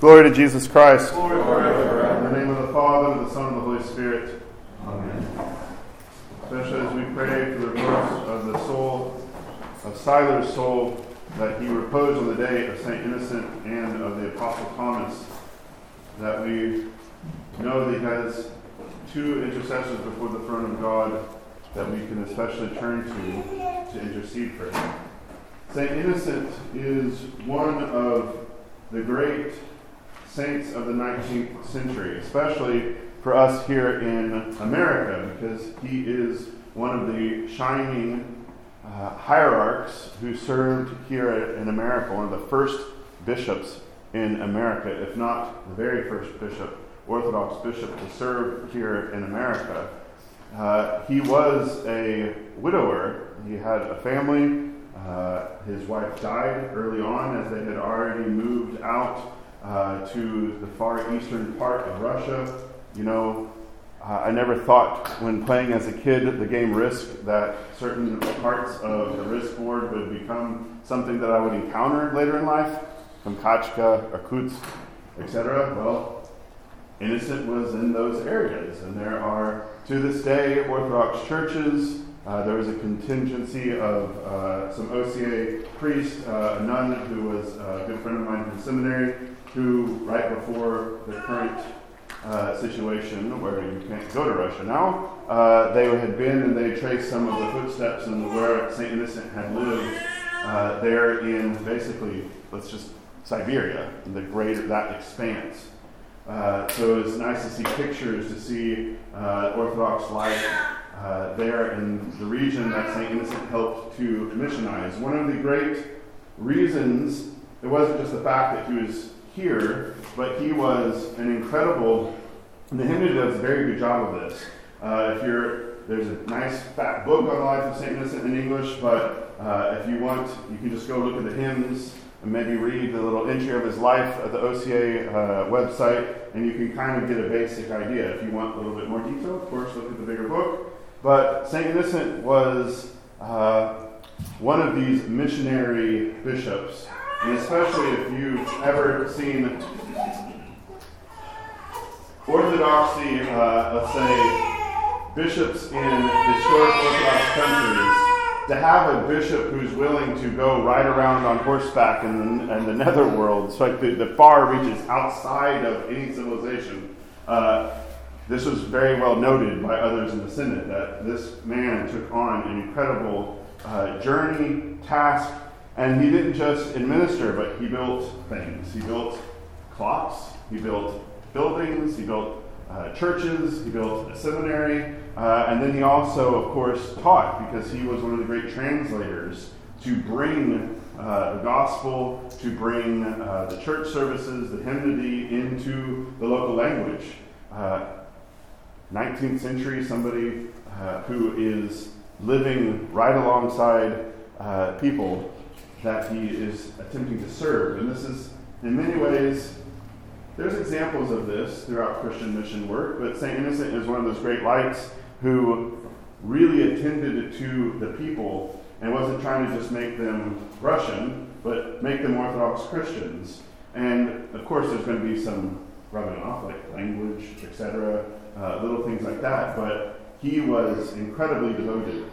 Glory to Jesus Christ. Glory forever. In the name of the Father, and the Son, and the Holy Spirit. Amen. Especially as we pray for the repose of the soul, of Siler's soul, that he repose on the day of St. Innocent and of the Apostle Thomas, that we know that he has two intercessors before the throne of God that we can especially turn to intercede for him. St. Innocent is one of the great saints of the 19th century, especially for us here in America, because he is one of the shining hierarchs who served here in America, one of the first bishops in America, if not the very first bishop, Orthodox bishop to serve here in America. He was a widower. He had a family. His wife died early on as they had already moved out to the far eastern part of Russia. You know, I never thought when playing as a kid the game Risk that certain parts of the Risk board would become something that I would encounter later in life. Kamchatka, Akutsk, etc. Well, Innocent was in those areas, and there are, to this day, Orthodox churches. There was a contingency of some OCA priests, a nun who was a good friend of mine from seminary, who right before the current situation where you can't go to Russia now, they had been and they traced some of the footsteps and where St. Innocent had lived there in basically, let's just, Siberia, the greater that expanse. So it's nice to see pictures, to see Orthodox life there in the region that St. Innocent helped to missionize. One of the great reasons, it wasn't just the fact that he was here, but he was an incredible, and the hymnody does a very good job of this. There's a nice fat book on the life of St. Vincent in English, but if you want, you can just go look at the hymns and maybe read the little entry of his life at the OCA website, and you can kind of get a basic idea. If you want a little bit more detail, of course, look at the bigger book. But St. Innocent was one of these missionary bishops, and especially if you've ever seen Orthodoxy, let's say, bishops in historic Orthodox countries, to have a bishop who's willing to go ride around on horseback in the netherworld, so like the far reaches outside of any civilization. This was very well noted by others in the Synod, that this man took on an incredible journey, task, and he didn't just administer, but he built things. He built clocks, he built buildings, he built churches, he built a seminary, and then he also, of course, taught, because he was one of the great translators to bring the gospel, to bring the church services, the hymnody into the local language. 19th century, somebody who is living right alongside people that he is attempting to serve. And this is, in many ways, there's examples of this throughout Christian mission work, but St. Innocent is one of those great lights who really attended to the people and wasn't trying to just make them Russian, but make them Orthodox Christians. And, of course, there's going to be some rubbing off, like language, etc., little things like that, but he was incredibly devoted.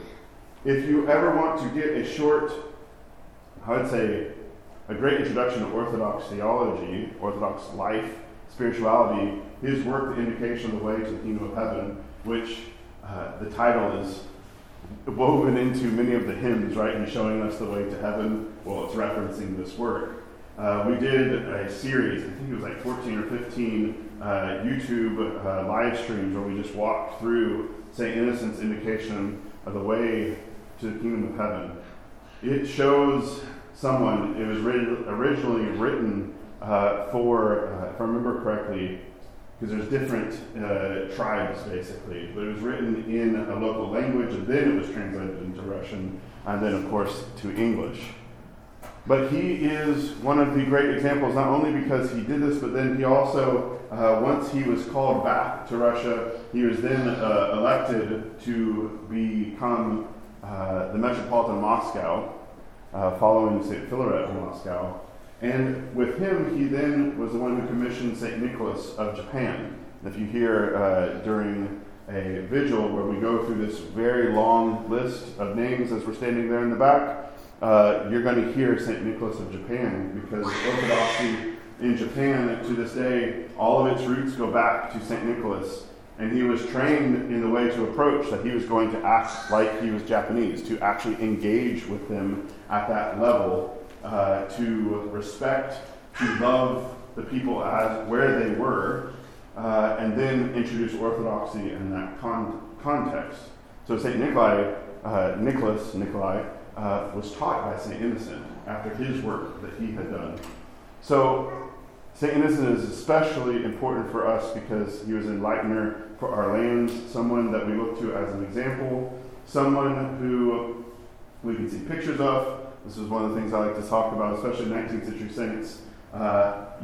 If you ever want to get a short, I would say, a great introduction to Orthodox theology, Orthodox life, spirituality, his work, The Indication of the Way to the Kingdom of Heaven, which the title is woven into many of the hymns, right, and showing us the way to heaven. Well, it's referencing this work. We did a series, I think it was like 14 or 15 YouTube live streams where we just walked through St. Innocent's Indication of the Way to the Kingdom of Heaven. It shows someone, it was originally written for, if I remember correctly, because there's different tribes basically, but it was written in a local language, and then it was translated into Russian, and then of course to English. But he is one of the great examples, not only because he did this, but then he also, once he was called back to Russia, he was then elected to become the Metropolitan of Moscow, following St. Philaret of Moscow, And with him, he then was the one who commissioned St. Nicholas of Japan. And if you hear during a vigil where we go through this very long list of names as we're standing there in the back, you're going to hear St. Nicholas of Japan, because Orthodoxy in Japan to this day, all of its roots go back to St. Nicholas. And he was trained in the way to approach, that he was going to act like he was Japanese, to actually engage with them at that level, to respect, to love the people as where they were, and then introduce Orthodoxy in that context. So St. Nikolai was taught by St. Innocent after his work that he had done. So St. Innocent is especially important for us because he was an enlightener for our lands, someone that we look to as an example, someone who we can see pictures of. This is one of the things I like to talk about, especially 19th century saints.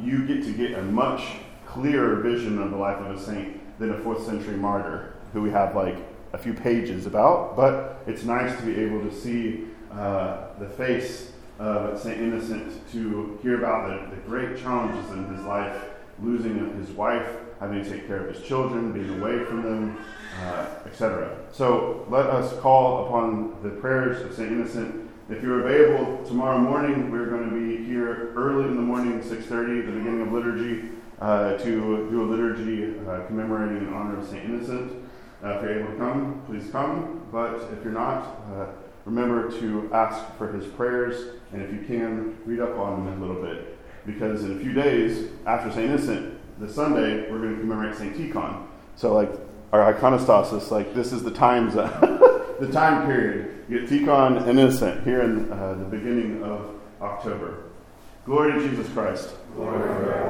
You get to get a much clearer vision of the life of a saint than a 4th century martyr, who we have like a few pages about, but it's nice to be able to see the face of St. Innocent, to hear about the great challenges in his life, losing his wife, having to take care of his children, being away from them, etc. So let us call upon the prayers of St. Innocent. If you're available tomorrow morning, we're going to be here early in the morning, 6:30, the beginning of liturgy, to do a liturgy commemorating in honor of St. Innocent. If you're able to come, please come. But if you're not, remember to ask for his prayers. And if you can, read up on them a little bit. Because in a few days, after St. Innocent, this Sunday, we're going to commemorate St. Ticon. So like our iconostasis, like this is the times the time period. You get Ticon and Innocent here in the beginning of October. Glory to Jesus Christ. Glory to God.